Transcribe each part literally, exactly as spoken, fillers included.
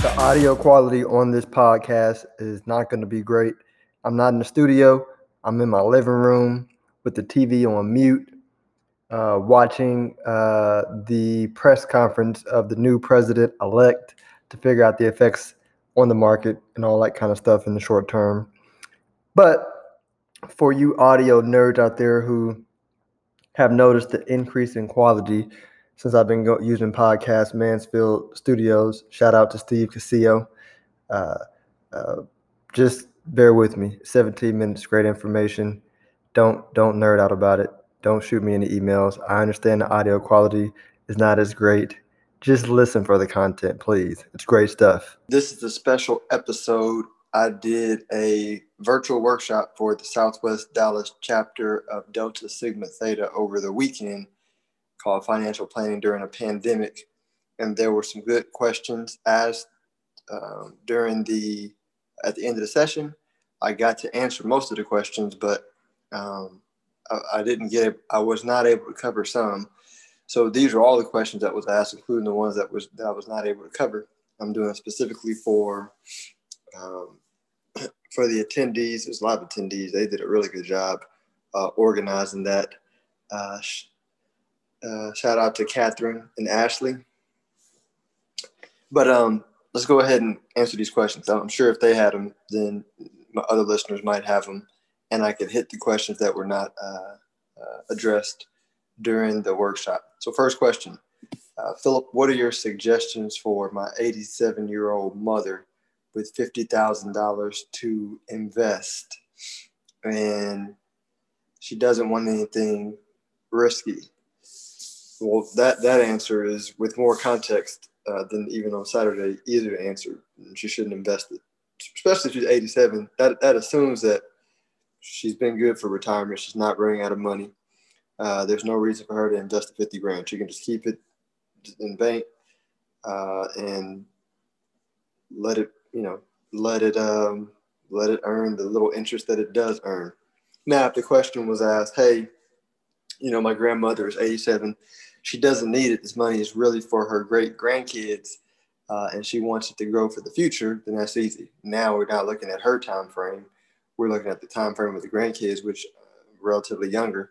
The audio quality on this podcast is not going to be great. I'm not in the studio. I'm in my living room with the T V on mute, uh, watching uh, the press conference of the new president-elect to figure out the effects on the market and all that kind of stuff in the short term. But for you audio nerds out there who have noticed the increase in quality since I've been go- using Podcast Mansfield Studios, shout out to Steve Casillo. Uh, uh, just bear with me. seventeen minutes, great information. Don't don't nerd out about it. Don't shoot me any emails. I understand the audio quality is not as great. Just listen for the content, please. It's great stuff. This is a special episode. I did a virtual workshop for the Southwest Dallas chapter of Delta Sigma Theta over the weekend called Financial Planning During a Pandemic. And there were some good questions asked um, during the, at the end of the session. I got to answer most of the questions, but um, I, I didn't get, I was not able to cover some. So these are all the questions that was asked, including the ones that was that I was not able to cover. I'm doing specifically for um, for the attendees. There's a lot of attendees. They did a really good job uh, organizing that. Uh, sh- uh, shout out to Catherine and Ashley. But um, let's go ahead and answer these questions. I'm sure if they had them, then my other listeners might have them, and I could hit the questions that were not uh, uh, addressed during the workshop. So first question, uh, Philip, what are your suggestions for my eighty-seven-year-old mother with fifty thousand dollars to invest? And she doesn't want anything risky. Well, that, that answer is, with more context uh, than even on Saturday, easier to answer. She shouldn't invest it, especially if she's eighty-seven. That, that assumes that she's been good for retirement. She's not running out of money. Uh, there's no reason for her to invest the fifty grand. She can just keep it in bank uh, and let it, you know, let it, um, let it earn the little interest that it does earn. Now, if the question was asked, hey, you know, my grandmother is eighty-seven. She doesn't need it. This money is really for her great grandkids, uh, and she wants it to grow for the future. Then that's easy. Now we're not looking at her time frame. We're looking at the time frame with the grandkids, which are relatively younger.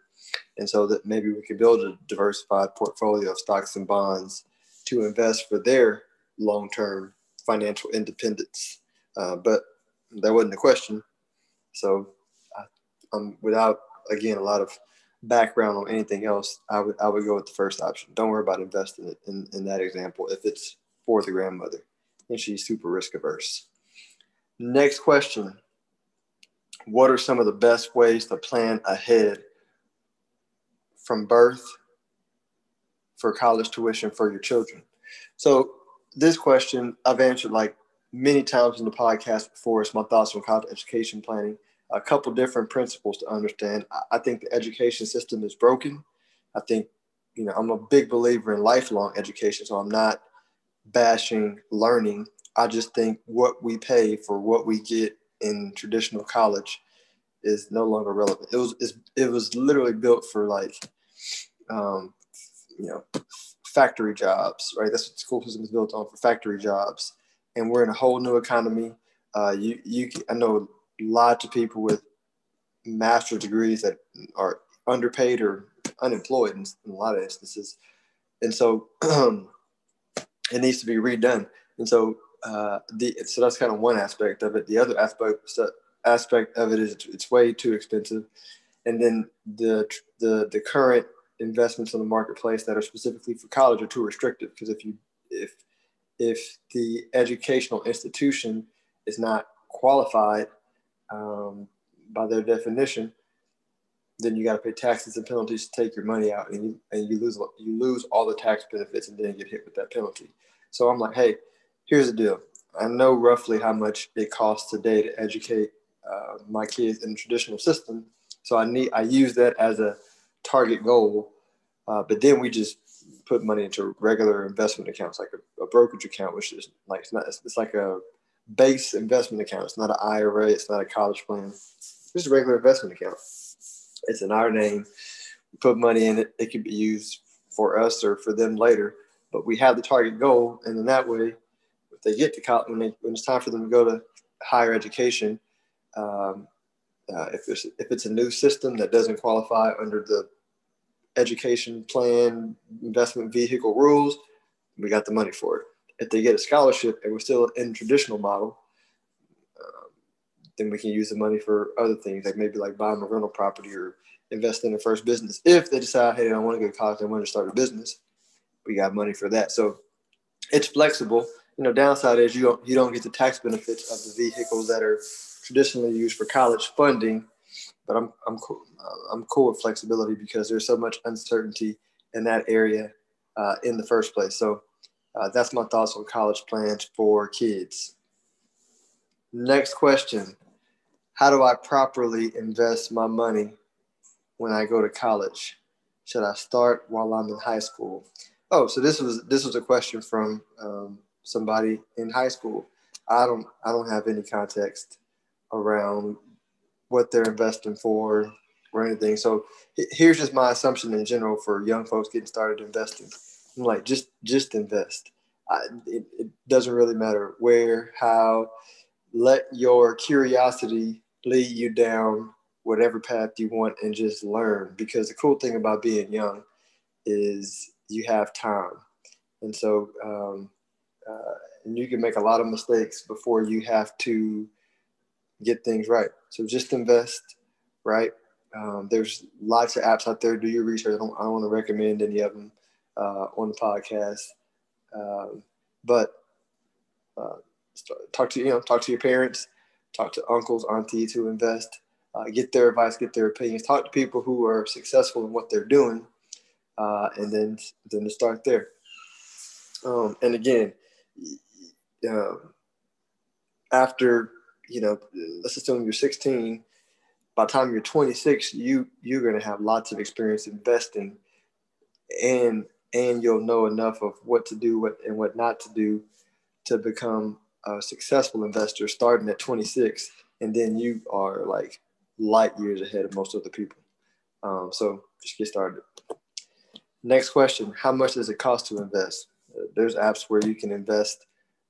And so that maybe we could build a diversified portfolio of stocks and bonds to invest for their long-term financial independence. Uh, but that wasn't the question. So I, um, without, again, a lot of background on anything else, I would I would go with the first option. Don't worry about investing in, in that example if it's for the grandmother and she's super risk averse. Next question. What are some of the best ways to plan ahead from birth for college tuition for your children? So this question I've answered like many times in the podcast before. It's my thoughts on college education planning. A couple different principles to understand. I think the education system is broken. I think, you know, I'm a big believer in lifelong education, so I'm not bashing learning. I just think what we pay for what we get in traditional college is no longer relevant. It was it was literally built for like Um, you know, factory jobs, right? That's what the school system is built on, for factory jobs. And we're in a whole new economy. Uh, you, you, I know lots of people with master's degrees that are underpaid or unemployed in, in a lot of instances. And so it needs to be redone. And so, uh, the so that's kind of one aspect of it. The other aspect aspect of it is it's way too expensive. And then the the the current investments in the marketplace that are specifically for college are too restrictive, because if you if if the educational institution is not qualified um, by their definition, then you got to pay taxes and penalties to take your money out, and you and you lose you lose all the tax benefits and then get hit with that penalty. So I'm like, hey, here's the deal. I know roughly how much it costs today to educate uh, my kids in the traditional system, so I need I use that as a target goal, uh, but then we just put money into regular investment accounts, like a, a brokerage account, which is like it's, not, it's, it's like a base investment account. It's not an I R A. It's not a college plan. It's just a regular investment account. It's in our name. We put money in it. It could be used for us or for them later, but we have the target goal, and in that way, if they get to college, when, they, when it's time for them to go to higher education, um, uh, if it's if it's a new system that doesn't qualify under the education plan investment vehicle rules, we got the money for it. If they get a scholarship and we're still in traditional model, um, then we can use the money for other things, like maybe like buying a rental property or invest in their first business. If they decide, hey, I want to go to college, I want to start a business, we got money for that. So it's flexible. You know, downside is you don't, you don't get the tax benefits of the vehicles that are traditionally used for college funding, but I'm, I'm cool. I'm cool with flexibility because there's so much uncertainty in that area uh, in the first place. So uh, that's my thoughts on college plans for kids. Next question. How do I properly invest my money when I go to college? Should I start while I'm in high school? Oh, so this was, this was a question from um, somebody in high school. I don't, I don't have any context around what they're investing for or anything. So here's just my assumption in general for young folks getting started investing. I'm like, just, just invest. I, it, it doesn't really matter where, how. Let your curiosity lead you down whatever path you want and just learn. Because the cool thing about being young is you have time. And so um, uh, and you can make a lot of mistakes before you have to get things right. So just invest, right? Um, there's lots of apps out there. Do your research. I don't, I don't want to recommend any of them uh, on the podcast. Um, but uh, talk to you know, talk to your parents, talk to uncles, aunties who invest. Uh, get their advice, get their opinions. Talk to people who are successful in what they're doing, uh, and then then to start there. Um, and again, uh, after you know, let's assume you're sixteen. By the time you're twenty-six, you, you're going to have lots of experience investing, and and you'll know enough of what to do what, and what not to do to become a successful investor starting at twenty-six. And then you are like light years ahead of most other people. Um, so just get started. Next question. How much does it cost to invest? There's apps where you can invest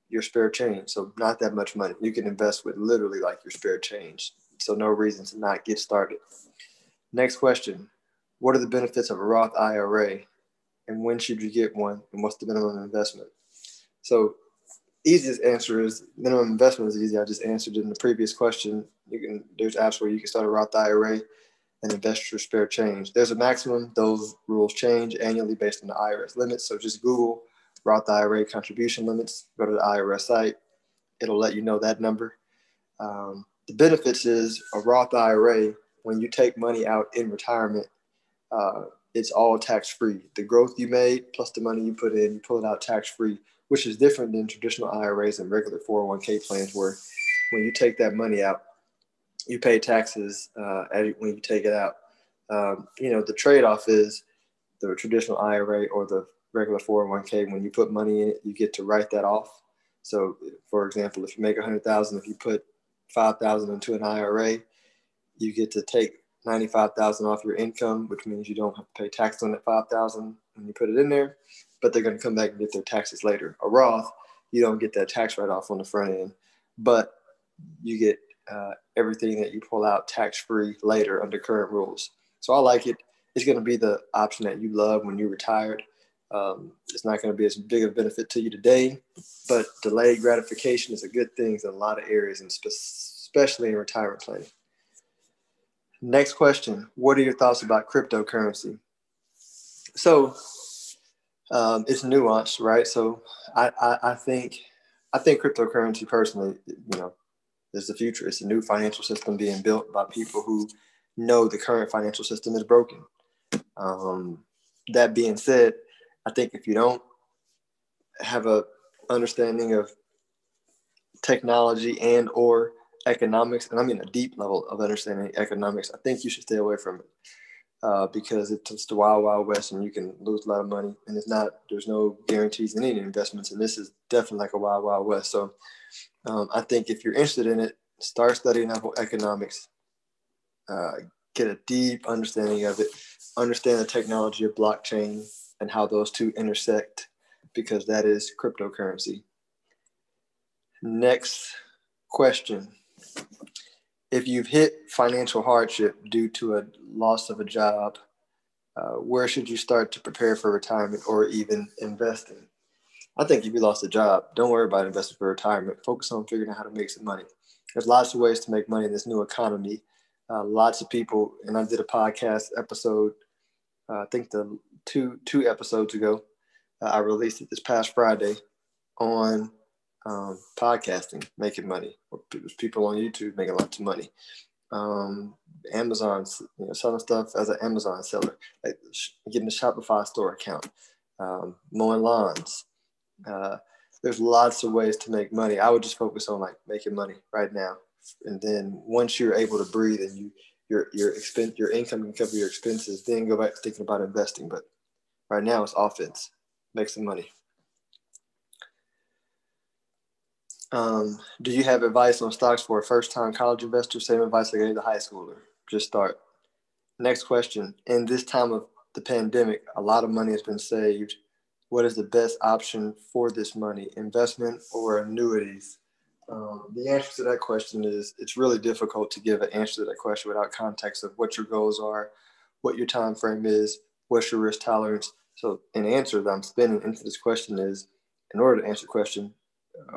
your spare change. So not that much money. You can invest with literally like your spare change. So no reason to not get started. Next question. What are the benefits of a Roth I R A? And when should you get one? And what's the minimum investment? So easiest answer is minimum investment is easy. I just answered it in the previous question. You can, there's apps where you can start a Roth I R A and invest your spare change. There's a maximum. Those rules change annually based on the I R S limits. So just Google Roth I R A contribution limits, go to the I R S site. It'll let you know that number. Um, The benefits is a Roth I R A, when you take money out in retirement, uh, it's all tax-free. The growth you made plus the money you put in, you pull it out tax-free, which is different than traditional I R As and regular four oh one k plans where when you take that money out, you pay taxes uh, when you take it out. Um, you know, the trade-off is the traditional I R A or the regular four oh one k, when you put money in it, you get to write that off. So, for example, if you make one hundred thousand dollars, if you put five thousand dollars into an I R A, you get to take ninety-five thousand dollars off your income, which means you don't have to pay tax on that five thousand dollars when you put it in there, but they're going to come back and get their taxes later. A Roth, you don't get that tax write-off on the front end, but you get uh, everything that you pull out tax-free later under current rules. So I like it. It's going to be the option that you love when you're retired. Um, it's not going to be as big of a benefit to you today, but delayed gratification is a good thing in a lot of areas, and spe- especially in retirement planning. Next question. What are your thoughts about cryptocurrency? So um, it's nuanced, right? So I, I, I think I think cryptocurrency personally, you know, is the future. It's a new financial system being built by people who know the current financial system is broken. Um, that being said, I think if you don't have a understanding of technology and or economics, and I mean a deep level of understanding economics, I think you should stay away from it uh, because it's the wild, wild west and you can lose a lot of money, and it's not, there's no guarantees in any investments. And this is definitely like a wild, wild west. So um, I think if you're interested in it, start studying economics, uh, get a deep understanding of it, understand the technology of blockchain, and how those two intersect, because that is cryptocurrency. Next question. If you've hit financial hardship due to a loss of a job, uh, where should you start to prepare for retirement or even investing? I think if you lost a job, don't worry about investing for retirement. Focus on figuring out how to make some money. There's lots of ways to make money in this new economy. Uh, lots of people, and I did a podcast episode, uh, I think the two two episodes ago, uh, I released it this past Friday on um, podcasting, making money. People on YouTube making lots of money. Um, Amazon, you know, selling stuff as an Amazon seller, like getting a Shopify store account, um, mowing lawns. Uh, there's lots of ways to make money. I would just focus on like making money right now. And then once you're able to breathe and you your your expense your income can cover your expenses, then go back to thinking about investing. But right now it's offense. Make some money. Um, do you have advice on stocks for a first-time college investor? Same advice I gave the high schooler. Just start. Next question. In this time of the pandemic, a lot of money has been saved. What is the best option for this money? Investment or annuities? Um, the answer to that question is it's really difficult to give an answer to that question without context of what your goals are, what your time frame is, what's your risk tolerance. So an answer that I'm spinning into this question is, in order to answer the question,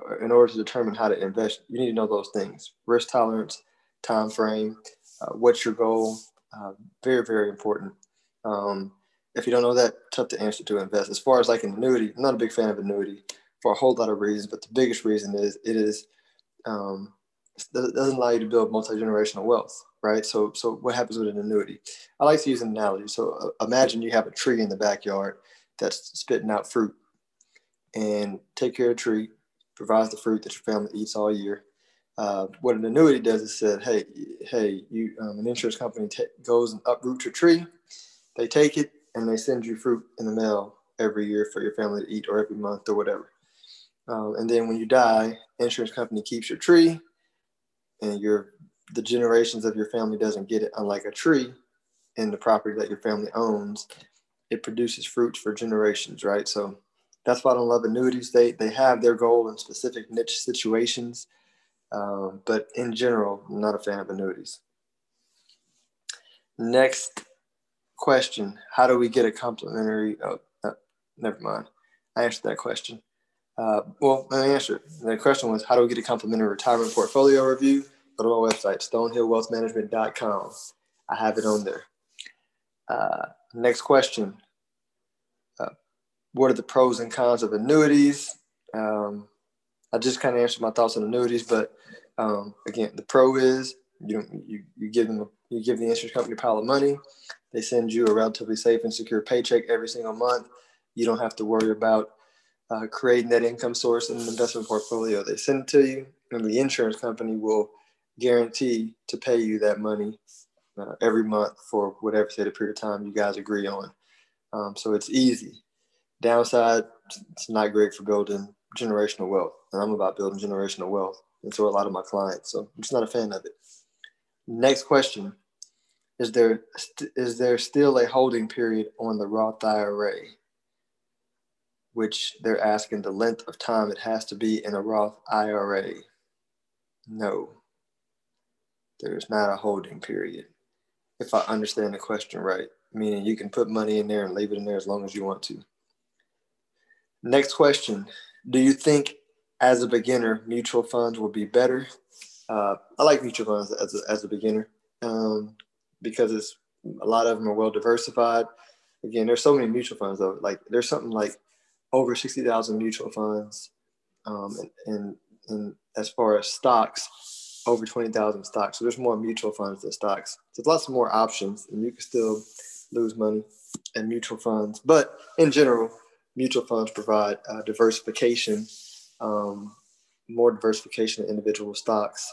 uh, in order to determine how to invest, you need to know those things: risk tolerance, time frame, uh, what's your goal. Uh, very, very important. Um, if you don't know that, tough to answer to invest. As far as like an annuity, I'm not a big fan of annuity for a whole lot of reasons, but the biggest reason is it is Um, it doesn't allow you to build multi-generational wealth, right? So, so what happens with an annuity? I like to use an analogy. So uh, imagine you have a tree in the backyard that's spitting out fruit, and take care of the tree, provides the fruit that your family eats all year. Uh, what an annuity does is said, hey, hey, you, um, an insurance company t- goes and uproots your tree. They take it and they send you fruit in the mail every year for your family to eat, or every month or whatever. Um, and then when you die, insurance company keeps your tree, and your the generations of your family doesn't get it. Unlike a tree in the property that your family owns, it produces fruits for generations, right? So that's why I don't love annuities. They they have their goal in specific niche situations, um, but in general, I'm not a fan of annuities. Next question: how do we get a complimentary? Oh, no, never mind. I answered that question. Uh, well, let me answer. The question was, how do we get a complimentary retirement portfolio review? Go to my website, stonehill wealth management dot com. I have it on there. Uh, next question. Uh, what are the pros and cons of annuities? Um, I just kind of answered my thoughts on annuities, but um, again, the pro is you don't, you, you give them, you give the insurance company a pile of money. They send you a relatively safe and secure paycheck every single month. You don't have to worry about Uh, creating that income source in an investment portfolio. They send it to you, and the insurance company will guarantee to pay you that money uh, every month for whatever set of period of time you guys agree on. Um, so it's easy. Downside, it's not great for building generational wealth, and I'm about building generational wealth, and so are a lot of my clients. So I'm just not a fan of it. Next question. Is there st- is there still a holding period on the Roth I R A? Which they're asking the length of time it has to be in a Roth I R A. No, there's not a holding period, if I understand the question right, meaning you can put money in there and leave it in there as long as you want to. Next question. Do you think as a beginner, mutual funds will be better? Uh, I like mutual funds as a, as a beginner um, because it's a lot of them are well diversified. Again, there's so many mutual funds though. Like there's something like over sixty thousand mutual funds, um, and, and, and as far as stocks, over twenty thousand stocks. So there's more mutual funds than stocks. So there's lots of more options, and you can still lose money in mutual funds. But in general, mutual funds provide uh, diversification, um, more diversification of individual stocks.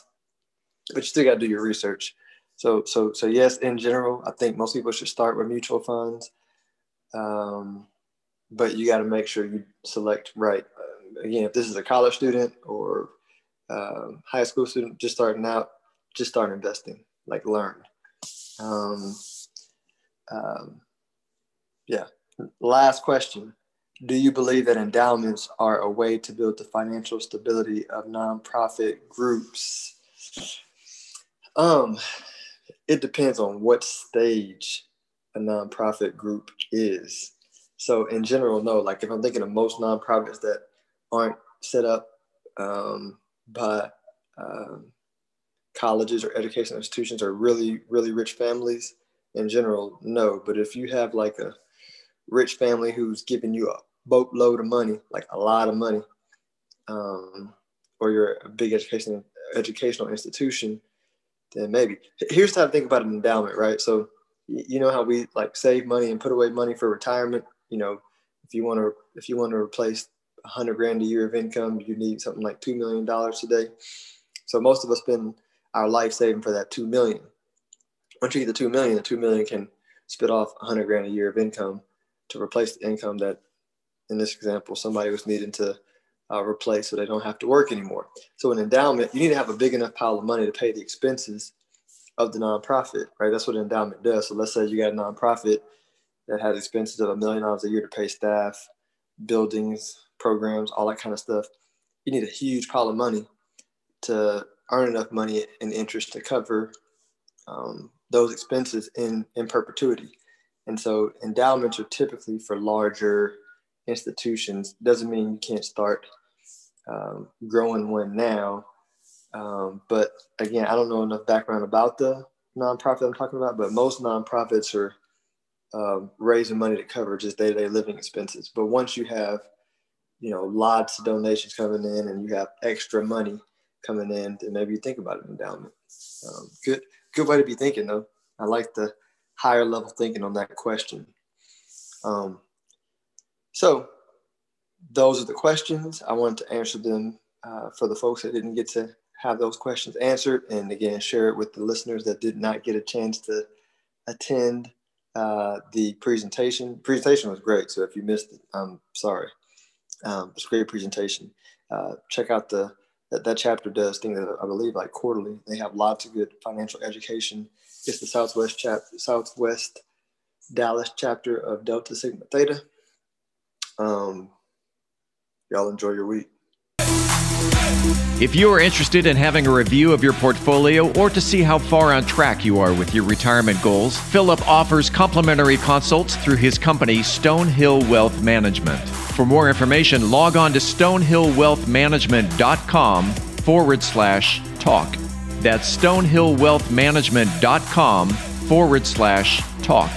But you still got to do your research. So, so, so yes, in general, I think most people should start with mutual funds. Um, But you got to make sure you select right. Uh, again, if this is a college student or uh, high school student just starting out, just start investing, like learn. Um, um, yeah. Last question. Do you believe that endowments are a way to build the financial stability of nonprofit groups? Um, it depends on what stage a nonprofit group is. So in general, no, like if I'm thinking of most nonprofits that aren't set up um, by um, colleges or educational institutions or really, really rich families, in general, no. But if you have like a rich family who's giving you a boatload of money, like a lot of money, um, or you're a big education, educational institution, then maybe. Here's how to think about an endowment, right? So you know how we like save money and put away money for retirement. You know, if you want to, if you want to replace a hundred grand a year of income, you need something like two million dollars today. So most of us spend our life saving for that two million. Once you get the two million, the two million can spit off a hundred grand a year of income to replace the income that, in this example, somebody was needing to uh, replace so they don't have to work anymore. So an endowment, you need to have a big enough pile of money to pay the expenses of the nonprofit, right? That's what an endowment does. So let's say you got a nonprofit that has expenses of a million dollars a year to pay staff, buildings, programs, all that kind of stuff. You need a huge pile of money to earn enough money and interest to cover um, those expenses in, in perpetuity. And so endowments are typically for larger institutions. Doesn't mean you can't start um, growing one now. Um, but again, I don't know enough background about the nonprofit I'm talking about, but most nonprofits are um, raising money to cover just day-to-day living expenses. But once you have, you know, lots of donations coming in and you have extra money coming in, then maybe you think about an endowment. Um, good, good way to be thinking though. I like the higher level thinking on that question. Um, so those are the questions. I wanted to answer them uh, for the folks that didn't get to have those questions answered, and again, share it with the listeners that did not get a chance to attend uh, the presentation. Presentation was great, so if you missed it, I'm sorry. Um, it's a great presentation. Uh, check out the, that, that chapter does things that I believe like quarterly. They have lots of good financial education. It's the Southwest chap, Southwest Dallas chapter of Delta Sigma Theta. Um, y'all enjoy your week. If you are interested in having a review of your portfolio or to see how far on track you are with your retirement goals, Philip offers complimentary consults through his company, Stonehill Wealth Management. For more information, log on to stonehill wealth management dot com forward slash talk. That's stonehill wealth management dot com forward slash talk.